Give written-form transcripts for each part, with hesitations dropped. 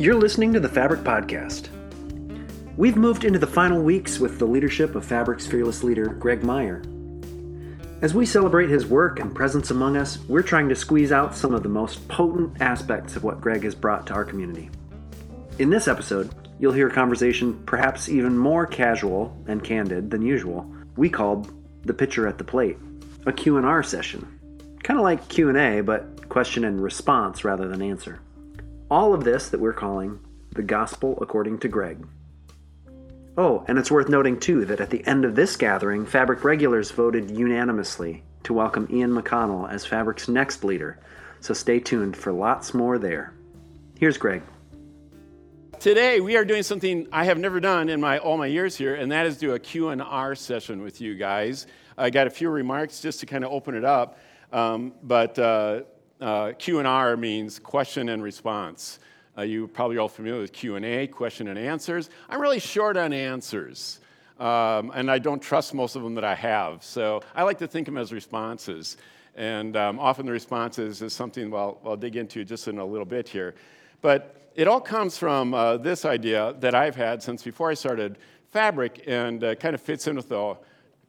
You're listening to the Fabric Podcast. We've moved into the final weeks with the leadership of Fabric's fearless leader, Greg Meyer. As we celebrate his work and presence among us, we're trying to squeeze out some of the most potent aspects of what Greg has brought to our community. In this episode, you'll hear a conversation perhaps even more casual and candid than usual we called The Pitcher at the Plate, a Q&R session. Kind of like Q&A, but question and response rather than answer. All of this that we're calling The Gospel According to Greg. Oh, and it's worth noting, too, that at the end of this gathering, Fabric regulars voted unanimously to welcome Ian McConnell as Fabric's next leader, so stay tuned for lots more there. Here's Greg. Today, we are doing something I have never done in all my years here, and that is do a Q&R session with you guys. I got a few remarks just to kind of open it up, Q&R means question and response. You're probably all familiar with Q&A, question and answers. I'm really short on answers, and I don't trust most of them that I have. So I like to think of them as responses. And often the responses is something I'll dig into just in a little bit here. But it all comes from this idea that I've had since before I started Fabric, and kind of fits in with the,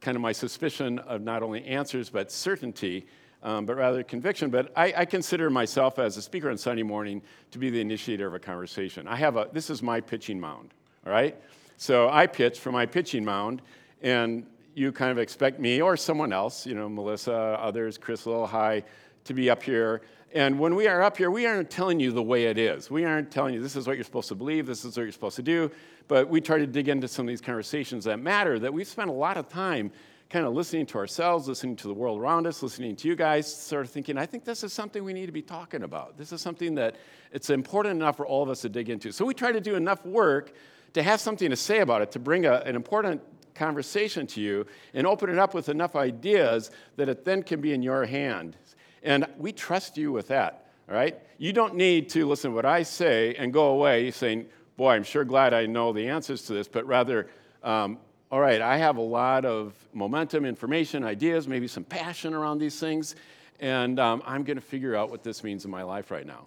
kind of my suspicion of not only answers but certainty. But rather conviction. But I consider myself as a speaker on Sunday morning to be the initiator of a conversation. This is my pitching mound, all right? So I pitch from my pitching mound, and you kind of expect me or someone else, Melissa, others, Chris, Lillehei, to be up here. And when we are up here, we aren't telling you the way it is. We aren't telling you this is what you're supposed to believe, this is what you're supposed to do. But we try to dig into some of these conversations that matter, that we've spent a lot of time kind of listening to ourselves, listening to the world around us, listening to you guys, sort of thinking, I think this is something we need to be talking about. This is something that it's important enough for all of us to dig into. So we try to do enough work to have something to say about it, to bring an important conversation to you and open it up with enough ideas that it then can be in your hand. And we trust you with that, all right? You don't need to listen to what I say and go away saying, boy, I'm sure glad I know the answers to this, but rather, all right, I have a lot of momentum, information, ideas, maybe some passion around these things, and I'm going to figure out what this means in my life right now.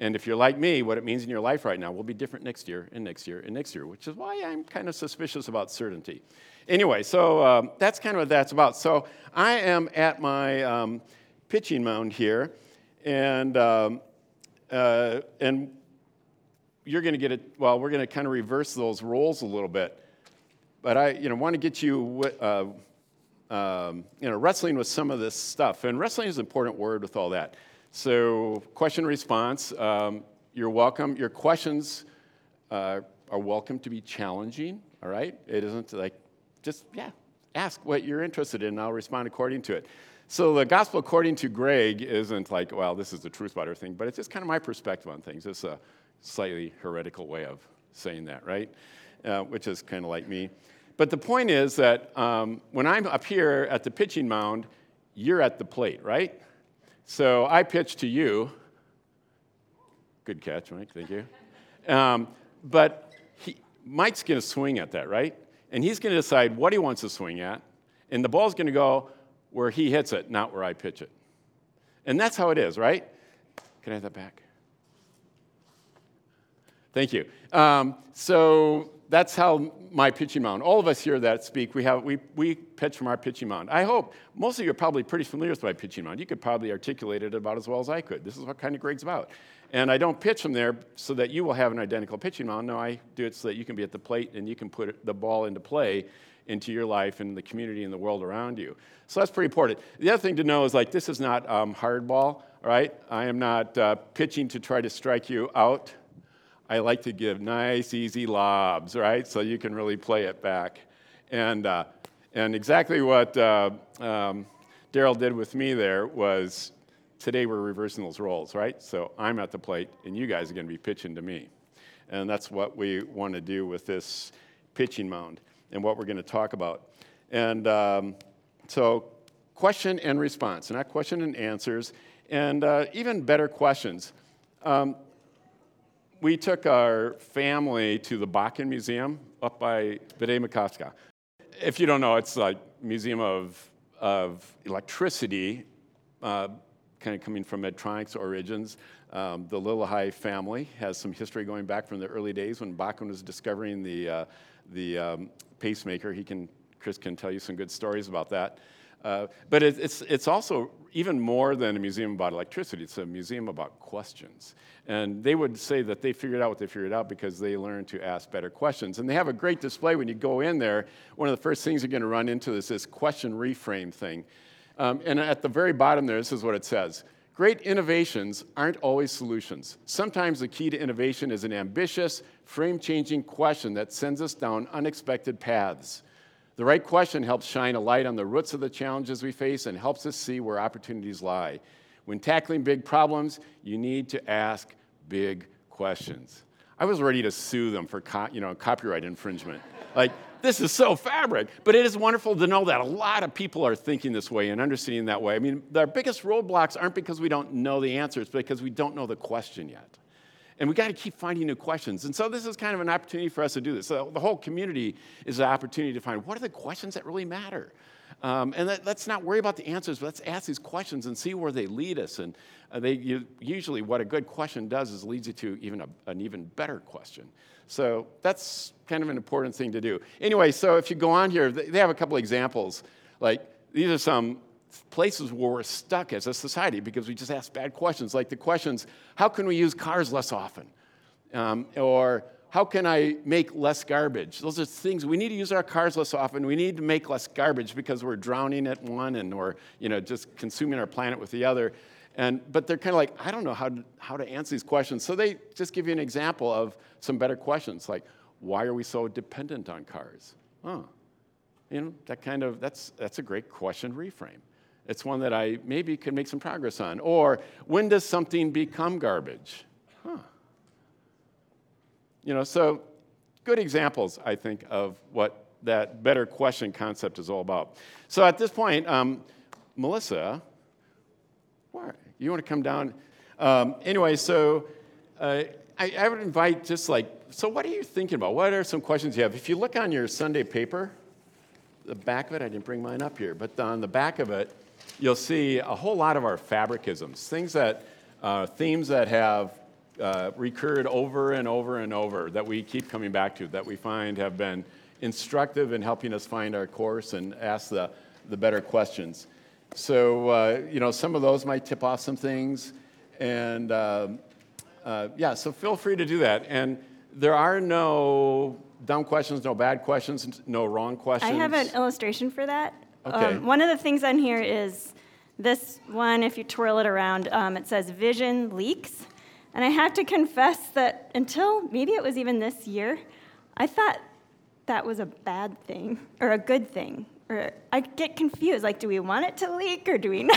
And if you're like me, what it means in your life right now will be different next year and next year and next year, which is why I'm kind of suspicious about certainty. Anyway, so that's kind of what that's about. So I am at my pitching mound here, and you're going to get it. Well, we're going to kind of reverse those roles a little bit. But I, want to get you, wrestling with some of this stuff. And wrestling is an important word with all that. So question response, you're welcome. Your questions are welcome to be challenging, all right? It isn't ask what you're interested in, and I'll respond according to it. So the gospel according to Greg isn't like, well, this is the truth about everything, but it's just kind of my perspective on things. It's a slightly heretical way of saying that, right? Which is kind of like me. But the point is that when I'm up here at the pitching mound, you're at the plate, right? So I pitch to you. Good catch, Mike. Thank you. But Mike's going to swing at that, right? And he's going to decide what he wants to swing at. And the ball's going to go where he hits it, not where I pitch it. And that's how it is, right? Can I have that back? Thank you. So that's how my pitching mound. All of us here that speak, we pitch from our pitching mound. I hope most of you are probably pretty familiar with my pitching mound. You could probably articulate it about as well as I could. This is what kind of Greg's about. And I don't pitch from there so that you will have an identical pitching mound. No, I do it so that you can be at the plate and you can put the ball into play into your life and the community and the world around you. So that's pretty important. The other thing to know is this is not hardball, right? I am not pitching to try to strike you out. I like to give nice, easy lobs, right? So you can really play it back. And exactly what Daryl did with me there was, today we're reversing those roles, right? So I'm at the plate, and you guys are going to be pitching to me. And that's what we want to do with this pitching mound and what we're going to talk about. And so question and response, not question and answers, and even better questions. We took our family to the Bakken Museum up by Bede Mikovska. If you don't know, it's a museum of electricity, kind of coming from Medtronics origins. The Lillehei family has some history going back from the early days when Bakken was discovering the pacemaker. Chris can tell you some good stories about that. But it's also even more than a museum about electricity. It's a museum about questions. And they would say that they figured out what they figured out because they learned to ask better questions. And they have a great display when you go in there. One of the first things you're going to run into is this question reframe thing. And at the very bottom there, this is what it says. Great innovations aren't always solutions. Sometimes the key to innovation is an ambitious, frame-changing question that sends us down unexpected paths. The right question helps shine a light on the roots of the challenges we face and helps us see where opportunities lie. When tackling big problems, you need to ask big questions. I was ready to sue them for copyright infringement. Like, this is so Fabric. But it is wonderful to know that a lot of people are thinking this way and understanding that way. I mean, our biggest roadblocks aren't because we don't know the answers, but because we don't know the question yet. And we got to keep finding new questions. And so this is kind of an opportunity for us to do this. So the whole community is an opportunity to find what are the questions that really matter. Let's not worry about the answers, but let's ask these questions and see where they lead us. And usually what a good question does is leads you to even an even better question. So that's kind of an important thing to do. Anyway, so if you go on here, they have a couple examples. Like these are some places where we're stuck as a society because we just ask bad questions, like the questions, how can we use cars less often? Or how can I make less garbage? Those are things, we need to use our cars less often, we need to make less garbage because we're drowning at one and we're just consuming our planet with the other. But they're kind of like, I don't know how to answer these questions. So they just give you an example of some better questions, like, why are we so dependent on cars? Oh, that's a great question reframe. It's one that I maybe could make some progress on. Or, when does something become garbage? Huh. So good examples, I think, of what that better question concept is all about. So at this point, Melissa, you want to come down? I would invite so what are you thinking about? What are some questions you have? If you look on your Sunday paper, the back of it, I didn't bring mine up here, but on the back of it, you'll see a whole lot of our fabricisms, themes that have recurred over and over and over that we keep coming back to, that we find have been instructive in helping us find our course and ask the better questions. So, some of those might tip off some things. And so feel free to do that. And there are no dumb questions, no bad questions, no wrong questions. I have an illustration for that. Okay. One of the things on here is this one, if you twirl it around, it says vision leaks. And I have to confess that until maybe it was even this year, I thought that was a bad thing or a good thing. Or I get confused, like, do we want it to leak or do we not?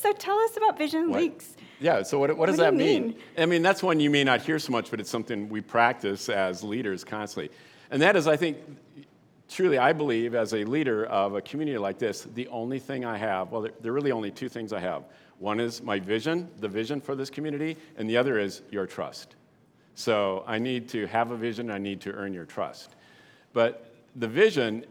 So tell us about vision leaks. Yeah, so what does that mean? I mean, that's one you may not hear so much, but it's something we practice as leaders constantly. And that is, I think, truly, I believe, as a leader of a community like this, the only thing I have, there are really only two things I have. One is my vision, the vision for this community, and the other is your trust. So I need to have a vision, I need to earn your trust. But the vision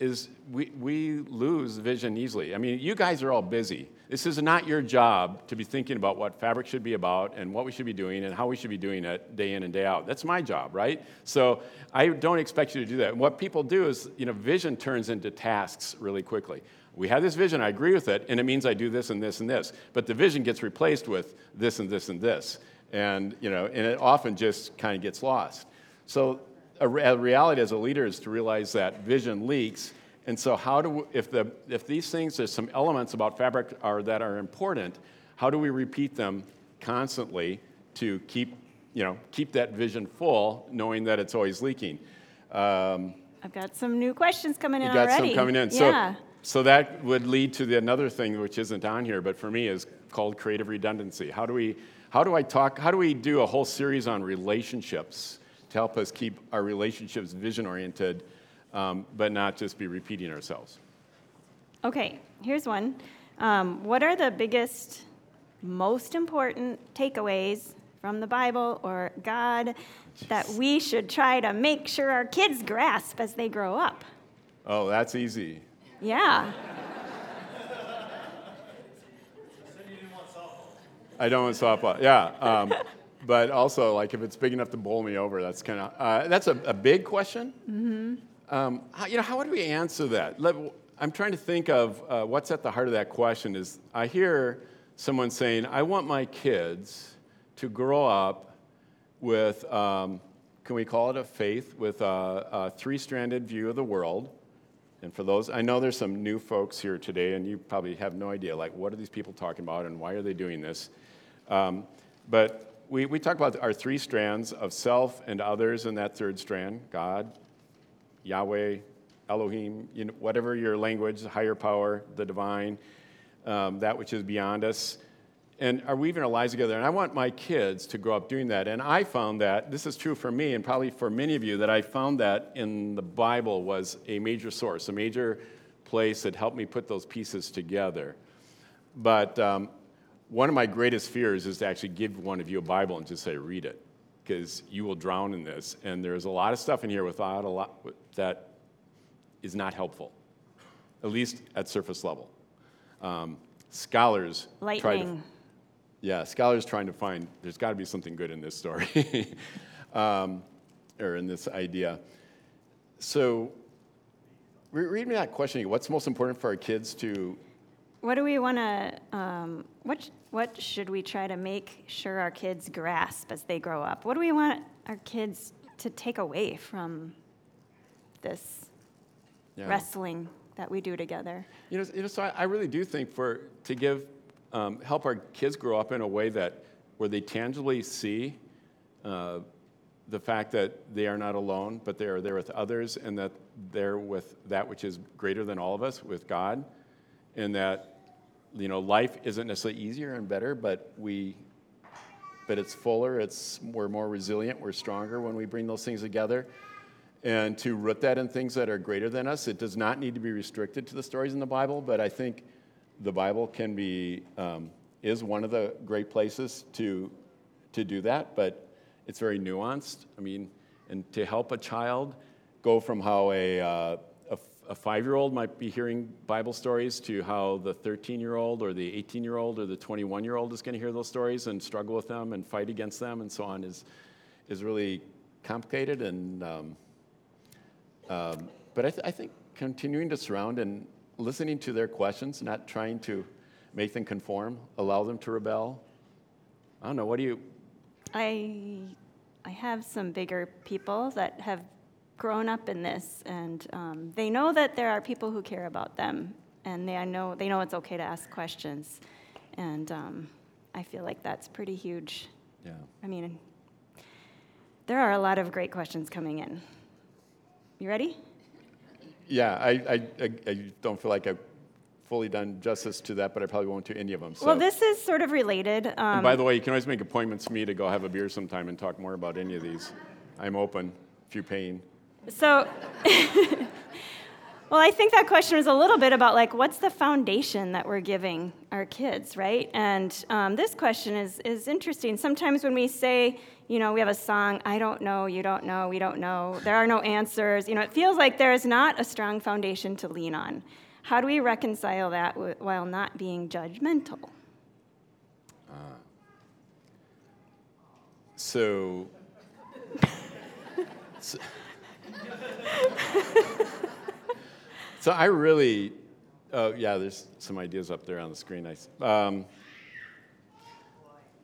is, we lose vision easily. I mean, you guys are all busy. This is not your job to be thinking about what Fabric should be about and what we should be doing and how we should be doing it day in and day out. That's my job, right? So I don't expect you to do that. And what people do is, vision turns into tasks really quickly. We have this vision, I agree with it, and it means I do this and this and this. But the vision gets replaced with this and this and this. And it often just kind of gets lost. So a reality as a leader is to realize that vision leaks. And so if these things, there's some elements about Fabric that are important, how do we repeat them constantly to keep that vision full, knowing that it's always leaking? I've got some new questions coming in already. Yeah. So that would lead to another thing which isn't on here, but for me is called creative redundancy. How do we do a whole series on relationships to help us keep our relationships vision-oriented? But not just be repeating ourselves. Okay, here's one. What are the biggest, most important takeaways from the Bible or God that we should try to make sure our kids grasp as they grow up? Oh, that's easy. Yeah. I don't want softball. Yeah. But also, like, if it's big enough to bowl me over, that's kind of that's a big question. Mm-hmm. How would we answer that? I'm trying to think of what's at the heart of that question. Is I hear someone saying, "I want my kids to grow up with can we call it a faith with a three-stranded view of the world." And for those, I know there's some new folks here today, and you probably have no idea, like, what are these people talking about, and why are they doing this? But we talk about our three strands of self and others, and that third strand, God, Yahweh, Elohim, whatever your language, the higher power, the divine, that which is beyond us. And are weaving our lives together. And I want my kids to grow up doing that. And I found that, this is true for me and probably for many of you, that I found that in the Bible was a major source, a major place that helped me put those pieces together. But one of my greatest fears is to actually give one of you a Bible and just say, read it, because you will drown in this. And there's a lot of stuff in here that is not helpful, at least at surface level. Scholars Lightning. Try to... Yeah, scholars trying to find, there's got to be something good in this story, or in this idea. So read me that question again. What's most important for our kids to... What do we want to, what should we try to make sure our kids grasp as they grow up? What do we want our kids to take away from this wrestling that we do together? So I really do think help our kids grow up in a way that where they tangibly see the fact that they are not alone, but they are there with others, and that they're with that which is greater than all of us, with God, and that life isn't necessarily easier and better, but it's fuller. We're more resilient. We're stronger when we bring those things together. And to root that in things that are greater than us, it does not need to be restricted to the stories in the Bible, but I think the Bible can be is one of the great places to do that, but it's very nuanced. I mean, and to help a child go from how a 5-year-old might be hearing Bible stories to how the 13-year-old or the 18-year-old or the 21-year-old is going to hear those stories and struggle with them and fight against them and so on is really complicated. And but I think continuing to surround and listening to their questions, not trying to make them conform, allow them to rebel. I don't know, what do you... I have some bigger people that have grown up in this, and they know that there are people who care about them, and they know it's okay to ask questions, and I feel like that's pretty huge. Yeah. I mean, there are a lot of great questions coming in. You ready? Yeah, I don't feel like I've fully done justice to that, but I probably won't to any of them. So. Well, this is sort of related. And by the way, you can always make appointments for me to go have a beer sometime and talk more about any of these. I'm open if you're paying. So, well, I think that question was a little bit about, like, what's the foundation that we're giving our kids, right? And this question is interesting. Sometimes when we say, we have a song, I don't know, you don't know, we don't know, there are no answers. It feels like there is not a strong foundation to lean on. How do we reconcile that while not being judgmental? So I really, there's some ideas up there on the screen.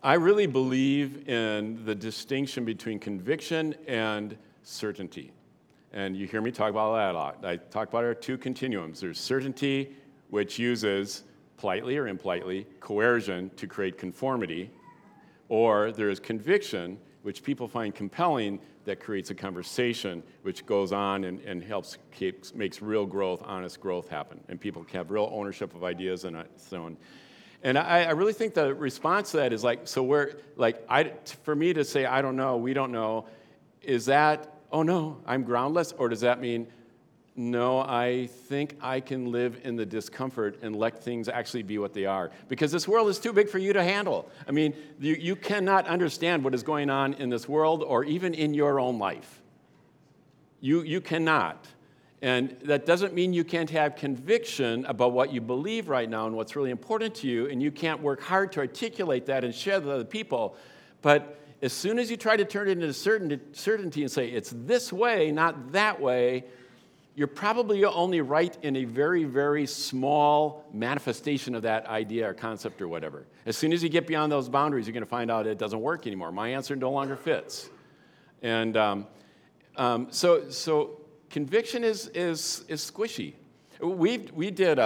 I really believe in the distinction between conviction and certainty. And you hear me talk about that a lot. I talk about our two continuums. There's certainty, which uses, politely or impolitely, coercion to create conformity. Or there is conviction, which people find compelling, that creates a conversation, which goes on and helps, makes real growth, honest growth happen. And people have real ownership of ideas and so on. And I really think the response to that is for me to say, I don't know, we don't know, is that, oh no, I'm groundless? Or does that mean, no, I think I can live in the discomfort and let things actually be what they are? Because this world is too big for you to handle. I mean, you cannot understand what is going on in this world or even in your own life. You cannot. And that doesn't mean you can't have conviction about what you believe right now and what's really important to you, and you can't work hard to articulate that and share that with other people. But as soon as you try to turn it into certainty and say, it's this way, not that way, you're probably only right in a very, very small manifestation of that idea or concept or whatever. As soon as you get beyond those boundaries, you're going to find out it doesn't work anymore. My answer no longer fits. And so conviction is squishy. We did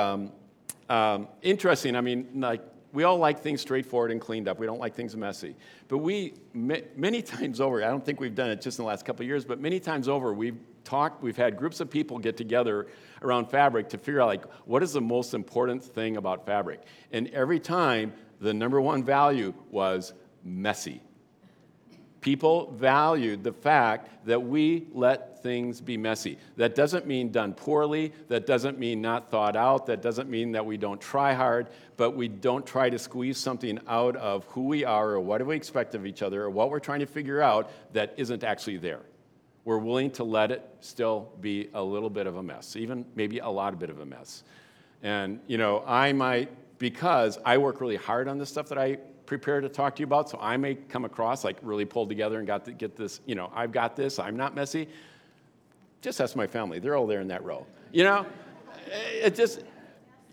interesting. I mean, like, we all like things straightforward and cleaned up. We don't like things messy. But we many times over, I don't think we've done it just in the last couple of years, but many times over we've talked. We've had groups of people get together around Fabric to figure out, like, what is the most important thing about Fabric. And every time, the number one value was messy. People valued the fact that we let things be messy. That doesn't mean done poorly. That doesn't mean not thought out. That doesn't mean that we don't try hard, but we don't try to squeeze something out of who we are or what do we expect of each other or what we're trying to figure out that isn't actually there. We're willing to let it still be a little bit of a mess, even maybe a lot of bit of a mess. And, you know, because I work really hard on the stuff that I prepare to talk to you about, so I may come across like really pulled together and get this, you know, I've got this, I'm not messy. Just ask my family. They're all there in that row. You know, it just,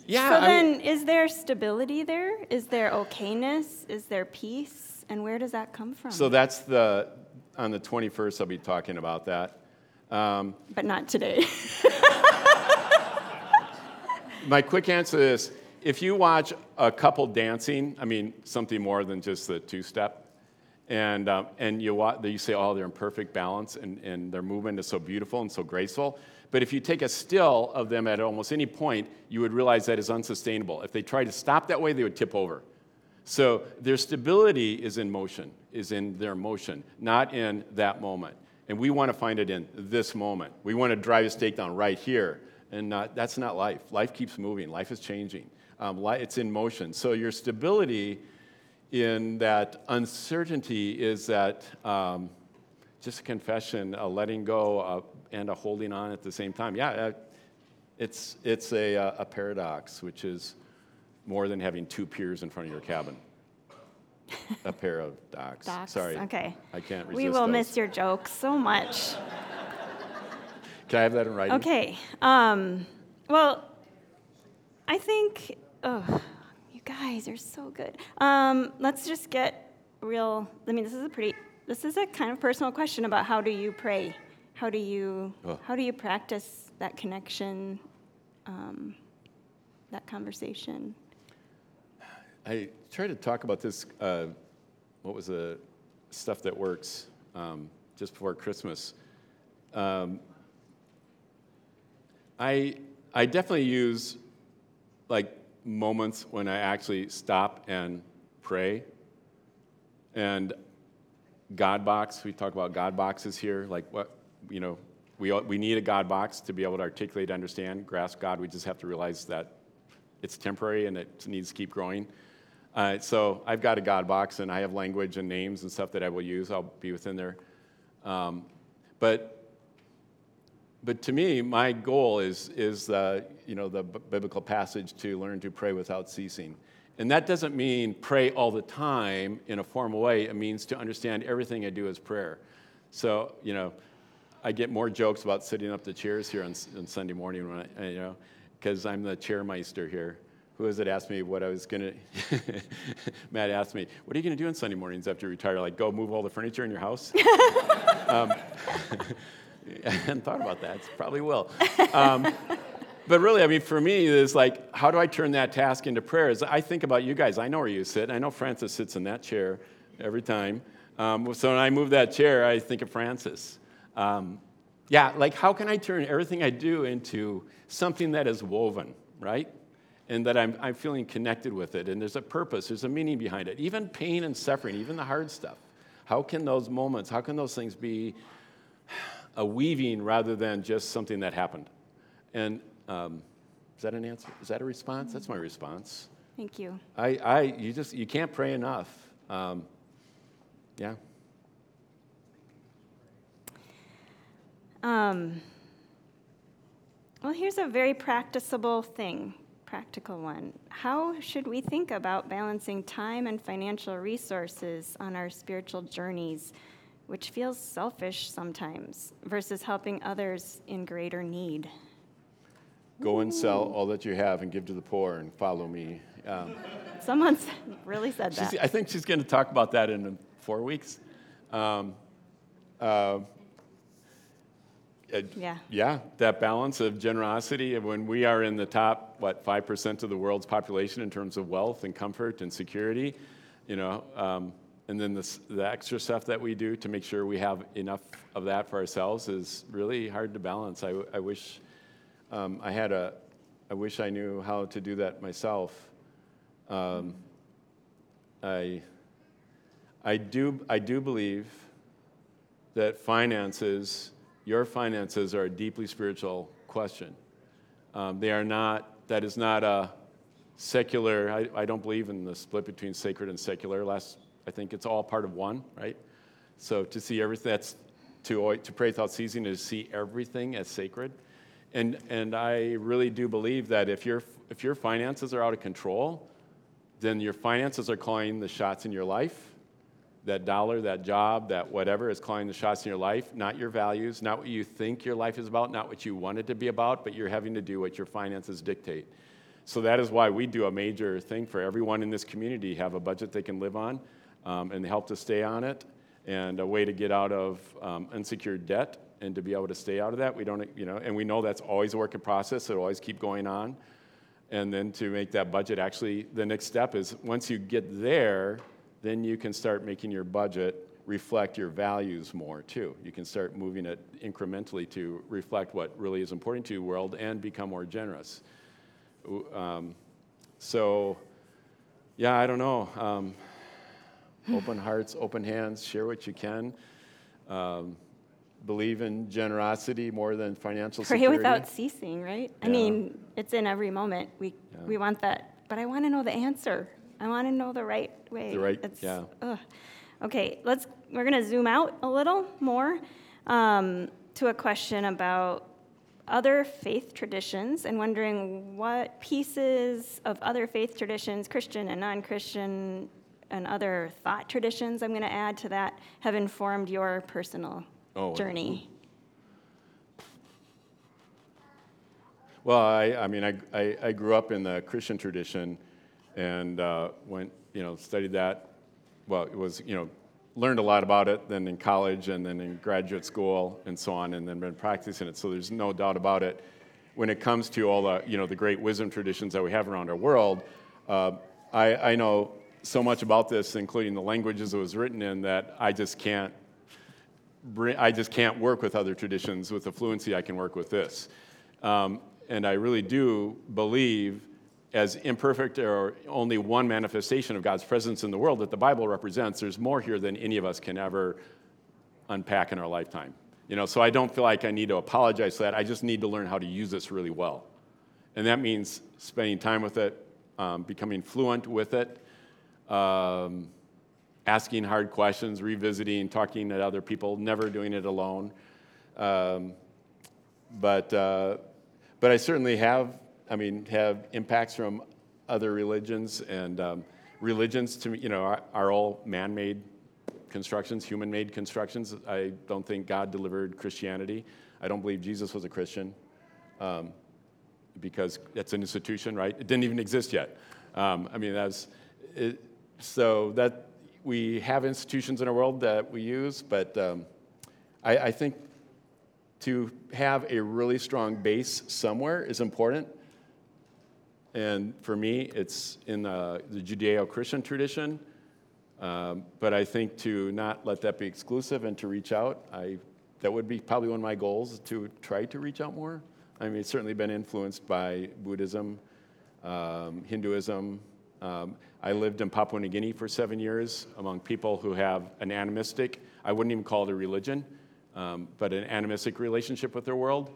yeah. So then is there stability there? Is there okayness? Is there peace? And where does that come from? So that's on the 21st, I'll be talking about that. But not today. My quick answer is, if you watch a couple dancing, I mean, something more than just the two-step, and you say, oh, they're in perfect balance, and their movement is so beautiful and so graceful. But if you take a still of them at almost any point, you would realize that is unsustainable. If they try to stop that way, they would tip over. So their stability is in motion, is in their motion, not in that moment. And we want to find it in this moment. We want to drive a stake down right here, and that's not life. Life keeps moving. Life is changing. It's in motion. So your stability in that uncertainty is that just a confession, a letting go, and a holding on at the same time. Yeah, it's a paradox, which is more than having two piers in front of your cabin. A pair of docks. Docs. Sorry. Okay. I can't resist. We will miss your jokes so much. Can I have that in writing? Okay. Well, I think. Oh, you guys are so good. Let's just get real. I mean, this is a kind of personal question about how do you pray? How do you practice that connection, that conversation? I tried to talk about this, what was the stuff that works just before Christmas. I definitely use, like, moments when I actually stop and pray. And God box, we talk about God boxes here. Like, what, you know, we need a God box to be able to articulate, understand, grasp God. We just have to realize that it's temporary and it needs to keep growing. So I've got a God box, and I have language and names and stuff that I will use. I'll be within there. But to me, my goal is the biblical passage to learn to pray without ceasing. And that doesn't mean pray all the time in a formal way. It means to understand everything I do is prayer. So, you know, I get more jokes about sitting up the chairs here on Sunday morning when because I'm the chairmeister here. Who is it asked me what I was going to, Matt asked me, what are you going to do on Sunday mornings after you retire? Like, go move all the furniture in your house? I hadn't thought about that. It's probably will. But really, I mean, for me, it's like, how do I turn that task into prayer? As I think about you guys. I know where you sit. I know Francis sits in that chair every time. So when I move that chair, I think of Francis. Like, how can I turn everything I do into something that is woven, right? And that I'm feeling connected with it. And there's a purpose. There's a meaning behind it. Even pain and suffering, even the hard stuff. How can those moments, how can those things be a weaving rather than just something that happened? And is that an answer? Is that a response? Mm-hmm. That's my response. Thank you. You can't pray enough. Yeah. Well, here's a very practical one. How should we think about balancing time and financial resources on our spiritual journeys, which feels selfish sometimes, versus helping others in greater need? Go and sell all that you have and give to the poor and follow me. Someone really said that. I think she's going to talk about that in 4 weeks. Yeah, that balance of generosity. When we are in the top, 5% of the world's population in terms of wealth and comfort and security, and then the extra stuff that we do to make sure we have enough of that for ourselves is really hard to balance. I wish I wish I knew how to do that myself. I do believe that finances. Your finances are a deeply spiritual question. They are not, that is not a secular, I don't believe in the split between sacred and secular. I think it's all part of one, right? So to see everything, to pray without ceasing is to see everything as sacred. And I really do believe that if your finances are out of control, then your finances are calling the shots in your life. That dollar, that job, that whatever is calling the shots in your life, not your values, not what you think your life is about, not what you want it to be about, but you're having to do what your finances dictate. So that is why we do a major thing for everyone in this community, have a budget they can live on and help to stay on it, and a way to get out of unsecured debt and to be able to stay out of that. We don't, and we know that's always a work in process. It'll always keep going on. And then to make that budget, actually, the next step is once you get there, then you can start making your budget reflect your values more, too. You can start moving it incrementally to reflect what really is important to the world and become more generous. I don't know. Open hearts, open hands, share what you can. Believe in generosity more than financial security. Pray without ceasing, right? Yeah. I mean, it's in every moment. We want that, but I want to know the answer. I want to know the right way. Okay, we're going to zoom out a little more to a question about other faith traditions and wondering what pieces of other faith traditions, Christian and non-Christian, and other thought traditions I'm going to add to that have informed your personal journey. Well, I grew up in the Christian tradition. And studied that. Well, it was, learned a lot about it then in college and then in graduate school and so on, and then been practicing it. So there's no doubt about it. When it comes to all the, the great wisdom traditions that we have around our world, I know so much about this, including the languages it was written in, that I just can't work with other traditions with the fluency I can work with this. And I really do believe, as imperfect or only one manifestation of God's presence in the world that the Bible represents, there's more here than any of us can ever unpack in our lifetime. So I don't feel like I need to apologize for that. I just need to learn how to use this really well. And that means spending time with it, becoming fluent with it, asking hard questions, revisiting, talking to other people, never doing it alone. But I certainly have impacts from other religions, and religions to me, are all man-made constructions, human-made constructions. I don't think God delivered Christianity. I don't believe Jesus was a Christian because that's an institution, right? It didn't even exist yet. So that we have institutions in our world that we use, but I think to have a really strong base somewhere is important. And for me, it's in the Judeo-Christian tradition. But I think to not let that be exclusive and to reach out, that would be probably one of my goals, to try to reach out more. It's certainly been influenced by Buddhism, Hinduism. I lived in Papua New Guinea for 7 years among people who have an animistic, I wouldn't even call it a religion, but an animistic relationship with their world,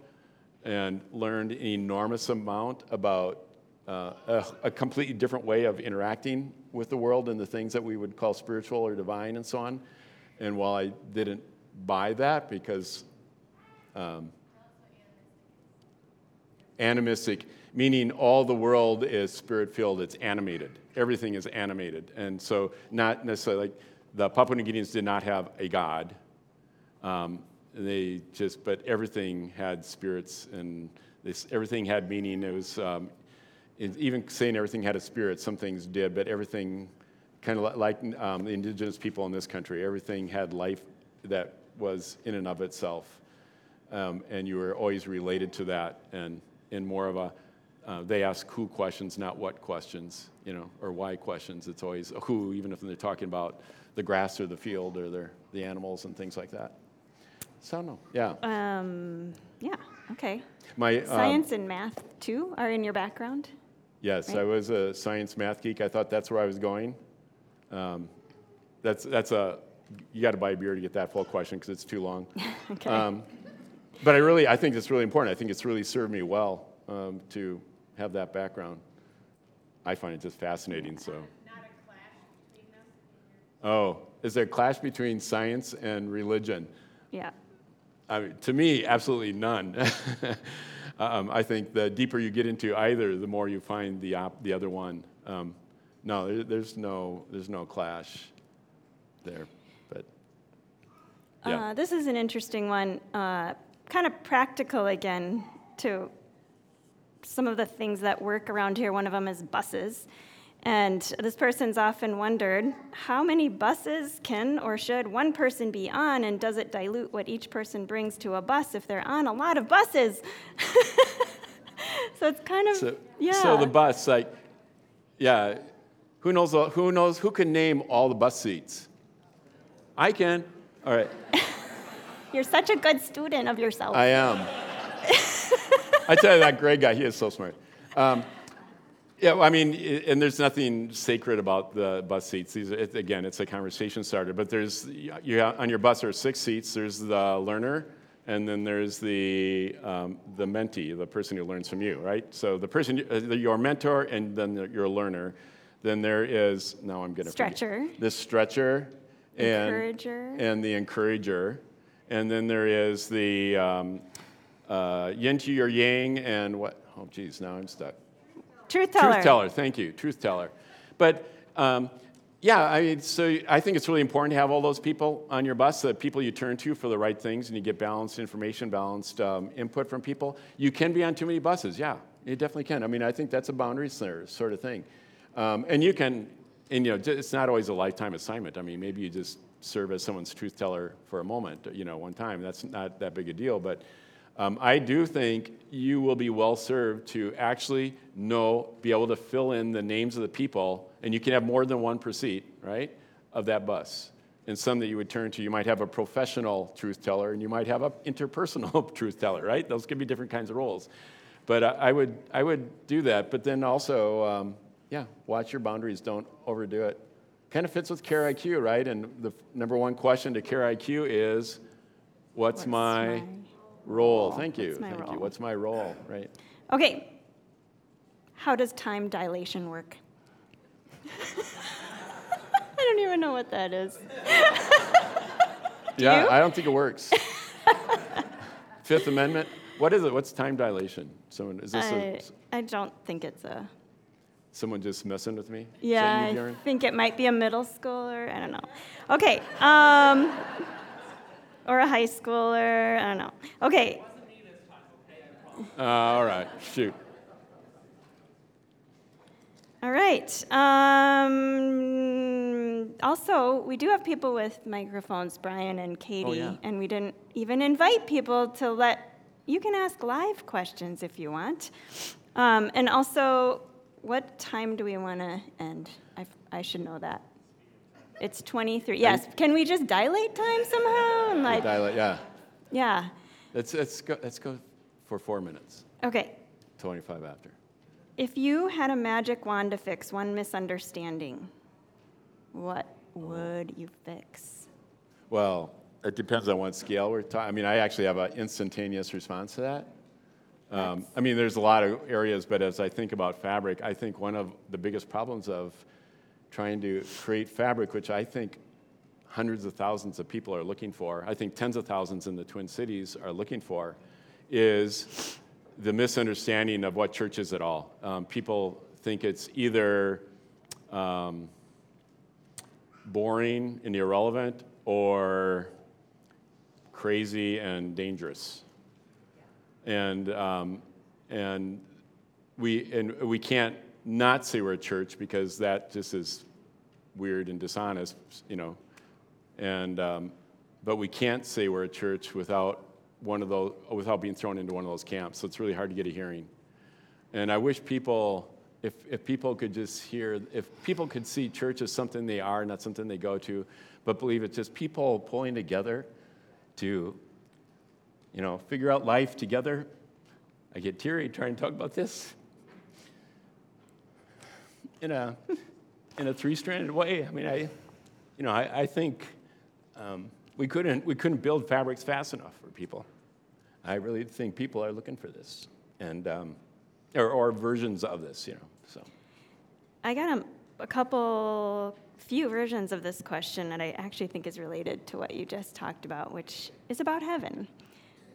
and learned an enormous amount about a completely different way of interacting with the world and the things that we would call spiritual or divine and so on. And while I didn't buy that because animistic, meaning all the world is spirit-filled, it's animated. Everything is animated. And so not necessarily, like the Papua New Guineans did not have a god. But everything had spirits and everything had meaning. It was, even saying everything had a spirit, some things did, but everything, kind of like the indigenous people in this country, everything had life that was in and of itself. And you were always related to that, and in more of a, they ask who questions, not what questions, you know, or why questions. It's always who, even if they're talking about the grass or the field or the animals and things like that. So no, yeah. Yeah. Okay. My science and math too are in your background. Yes, right? I was a science math geek. I thought that's where I was going. That's a, you got to buy a beer to get that full question because it's too long. Okay. But I think it's really important. I think it's really served me well to have that background. I find it just fascinating. So. Not a clash between them. Oh, is there a clash between science and religion? Yeah. I mean, to me, absolutely none. I think the deeper you get into either, the more you find the other one. No, there's no clash there. But yeah. This is an interesting one. Kind of practical again to some of the things that work around here. One of them is buses. And this person's often wondered, how many buses can or should one person be on, and does it dilute what each person brings to a bus if they're on a lot of buses? So it's kind of, yeah. So the bus, like, yeah, who knows, who can name all the bus seats? I can. All right. You're such a good student of yourself. I am. I tell you, that Greg guy, he is so smart. Yeah, well, I mean, and there's nothing sacred about the bus seats. These, again, it's a conversation starter. But on your bus are 6 seats. There's the learner, and then there's the mentee, the person who learns from you, right? So the person, your mentor, and then your learner. Then there is the stretcher, and the encourager, and then there is the yin to your yang, and what? Oh, geez, now I'm stuck. Truth teller. Thank you, truth teller. But so I think it's really important to have all those people on your bus, the people you turn to for the right things, and you get balanced information, balanced input from people. You can be on too many buses. Yeah, you definitely can. I mean, I think that's a boundary sort of thing. And you can, it's not always a lifetime assignment. I mean, maybe you just serve as someone's truth teller for a moment, one time. That's not that big a deal, but. I do think you will be well served to actually be able to fill in the names of the people, and you can have more than one per seat, right, of that bus. And some that you would turn to, you might have a professional truth teller, and you might have an interpersonal truth teller, right? Those could be different kinds of roles. But I would do that. But then also, watch your boundaries. Don't overdo it. Kind of fits with Care IQ, right? And the number one question to Care IQ is, what's my role. Thank you. Thank you. What's my role? Right. Okay. How does time dilation work? I don't even know what that is. Do you? I don't think it works. Fifth Amendment. What is it? What's time dilation? Someone is this? I don't think it's a. Someone just messing with me? Yeah, I think it might be a middle schooler. I don't know. Okay. Or a high schooler, I don't know. Okay. All right, shoot. All right. Also, we do have people with microphones, Brian and Katie, and we didn't even invite people to you can ask live questions if you want. And also, what time do we want to end? I should know that. It's 23. Yes. Can we just dilate time somehow? And dilate. Yeah. Yeah. Let's go for 4 minutes. Okay. 25 after. If you had a magic wand to fix one misunderstanding, what would you fix? Well, it depends on what scale we're talking. I mean, I actually have an instantaneous response to that. I mean, there's a lot of areas, but as I think about fabric, I think one of the biggest problems of trying to create fabric, which I think hundreds of thousands of people are looking for, I think tens of thousands in the Twin Cities are looking for, is the misunderstanding of what church is at all. People think it's either boring and irrelevant or crazy and dangerous. And we can't not say we're a church because that just is weird and dishonest, you know. But we can't say we're a church without one of those, without being thrown into one of those camps. So it's really hard to get a hearing. And I wish people, if people could just hear, if people could see church as something they are, not something they go to, but believe it's just people pulling together to, you know, figure out life together. I get teary trying to talk about this in a three-stranded way. I mean, I think we couldn't build fabrics fast enough for people. I really think people are looking for this, and or versions of this, you know. So I got a few versions of this question that I actually think is related to what you just talked about, which is about heaven,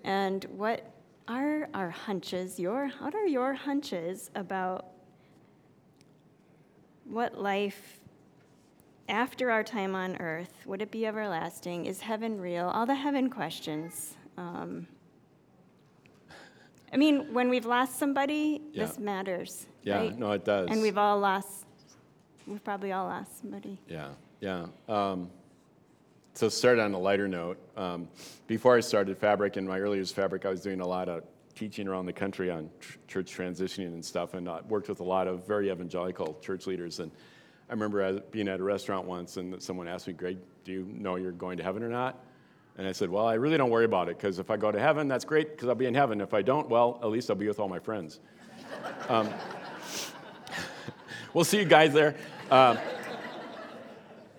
and what are our hunches, what are your hunches about what life after our time on earth, would it be everlasting, is heaven real, all the heaven questions. I mean, when we've lost somebody, yeah. This matters, right? No, it does. And we've probably all lost somebody. Yeah. So start on a lighter note. Before I started Fabric, in my earlier Fabric, I was doing a lot of teaching around the country on church transitioning and stuff, and worked with a lot of very evangelical church leaders. And I remember being at a restaurant once, and someone asked me, "Greg, do you know you're going to heaven or not?" And I said, "Well, I really don't worry about it, because if I go to heaven, that's great, because I'll be in heaven. If I don't, well, at least I'll be with all my friends." We'll see you guys there.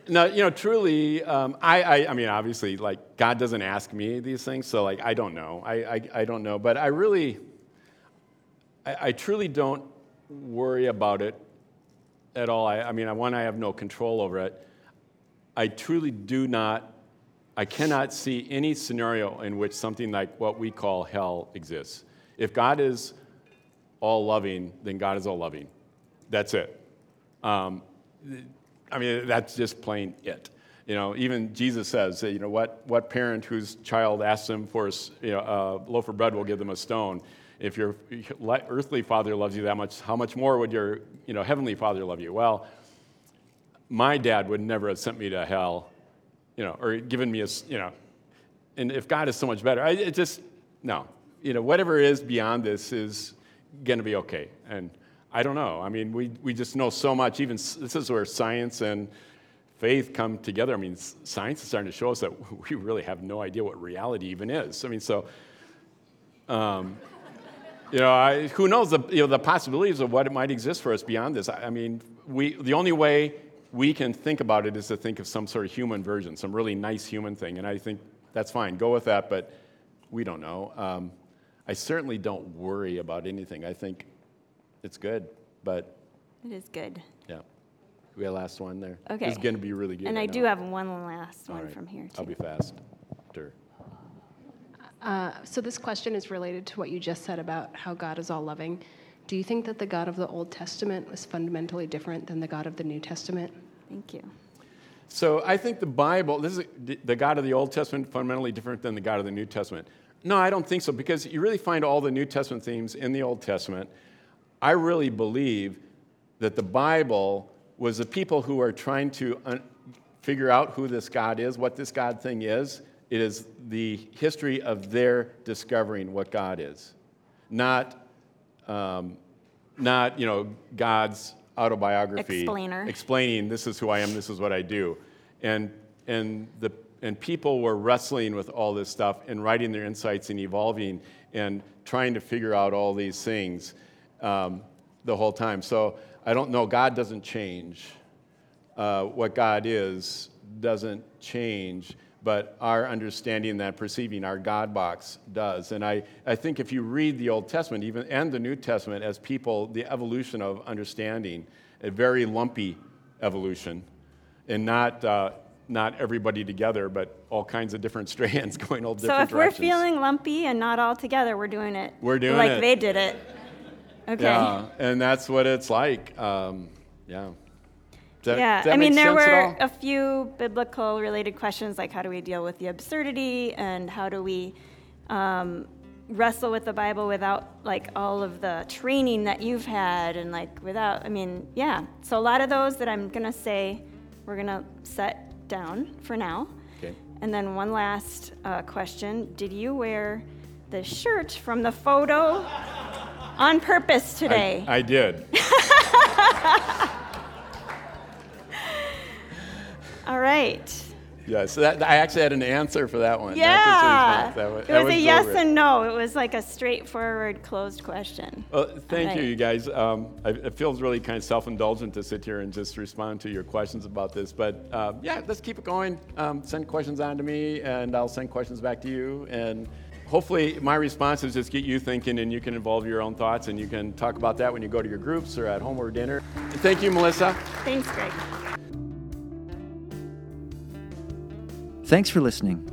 Now, you know, truly, I mean, obviously, like, God doesn't ask me these things, so, like, I don't know. I don't know. But I really, I truly don't worry about it at all. I have no control over it. I truly do not, I cannot see any scenario in which something like what we call hell exists. If God is all-loving, then God is all-loving. That's it. I mean, that's just plain it. You know, even Jesus says, you know, what parent whose child asks them for a loaf of bread will give them a stone? If your earthly father loves you that much, how much more would your, you know, heavenly father love you? Well, my dad would never have sent me to hell, you know, or given me a, you know, and if God is so much better, no. You know, whatever is beyond this is going to be okay. And I don't know. I mean, we just know so much. Even this is where science and faith come together. I mean, science is starting to show us that we really have no idea what reality even is. I mean, so, you know, who knows the possibilities of what it might exist for us beyond this. I mean, the only way we can think about it is to think of some sort of human version, some really nice human thing. And I think that's fine. Go with that, but we don't know. I certainly don't worry about anything. I think it's good, but... It is good. Yeah. We have a last one there. Okay. It's going to be really good. And I do have one last one from here, too. I'll be fast. So this question is related to what you just said about how God is all-loving. Do you think that the God of the Old Testament was fundamentally different than the God of the New Testament? Thank you. So I think the Bible... This is the God of the Old Testament fundamentally different than the God of the New Testament. No, I don't think so, because you really find all the New Testament themes in the Old Testament. I really believe that the Bible was the people who are trying to figure out who this God is, what this God thing is. It is the history of their discovering what God is, not you know, God's autobiography explaining this is who I am, this is what I do, and people were wrestling with all this stuff and writing their insights and evolving and trying to figure out all these things. The whole time. So I don't know. God doesn't change. What God is doesn't change, but our understanding that perceiving, our God box, does. And I think if you read the Old Testament even and the New Testament as people, the evolution of understanding, a very lumpy evolution, and not not everybody together, but all kinds of different strands going all different directions. So if we're feeling lumpy and not all together, we're doing it. We're doing like it. Like they did it. Okay. Yeah, and that's what it's like. Yeah. Does that make sense at all? There were a few biblical-related questions, like how do we deal with the absurdity and how do we wrestle with the Bible without like all of the training that you've had and like without, So a lot of those that I'm going to say we're going to set down for now. Okay. And then one last question. Did you wear the shirt from the photo on purpose today? I did. All right. Yeah, so that, I actually had an answer for that one. Yeah. That was a yes and no. It was like a straightforward, closed question. Well, thank you, you guys. It feels really kind of self-indulgent to sit here and just respond to your questions about this. But, let's keep it going. Send questions on to me, and I'll send questions back to you. And hopefully my responses just get you thinking, and you can involve your own thoughts, and you can talk about that when you go to your groups or at home or dinner. And thank you, Melissa. Thanks, Greg. Thanks for listening.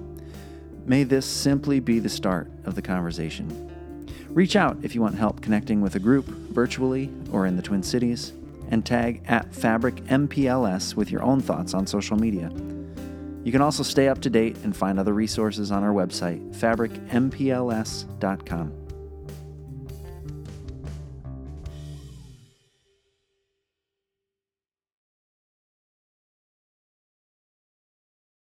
May this simply be the start of the conversation. Reach out if you want help connecting with a group virtually or in the Twin Cities, and tag @fabricmpls with your own thoughts on social media. You can also stay up to date and find other resources on our website, fabricmpls.com.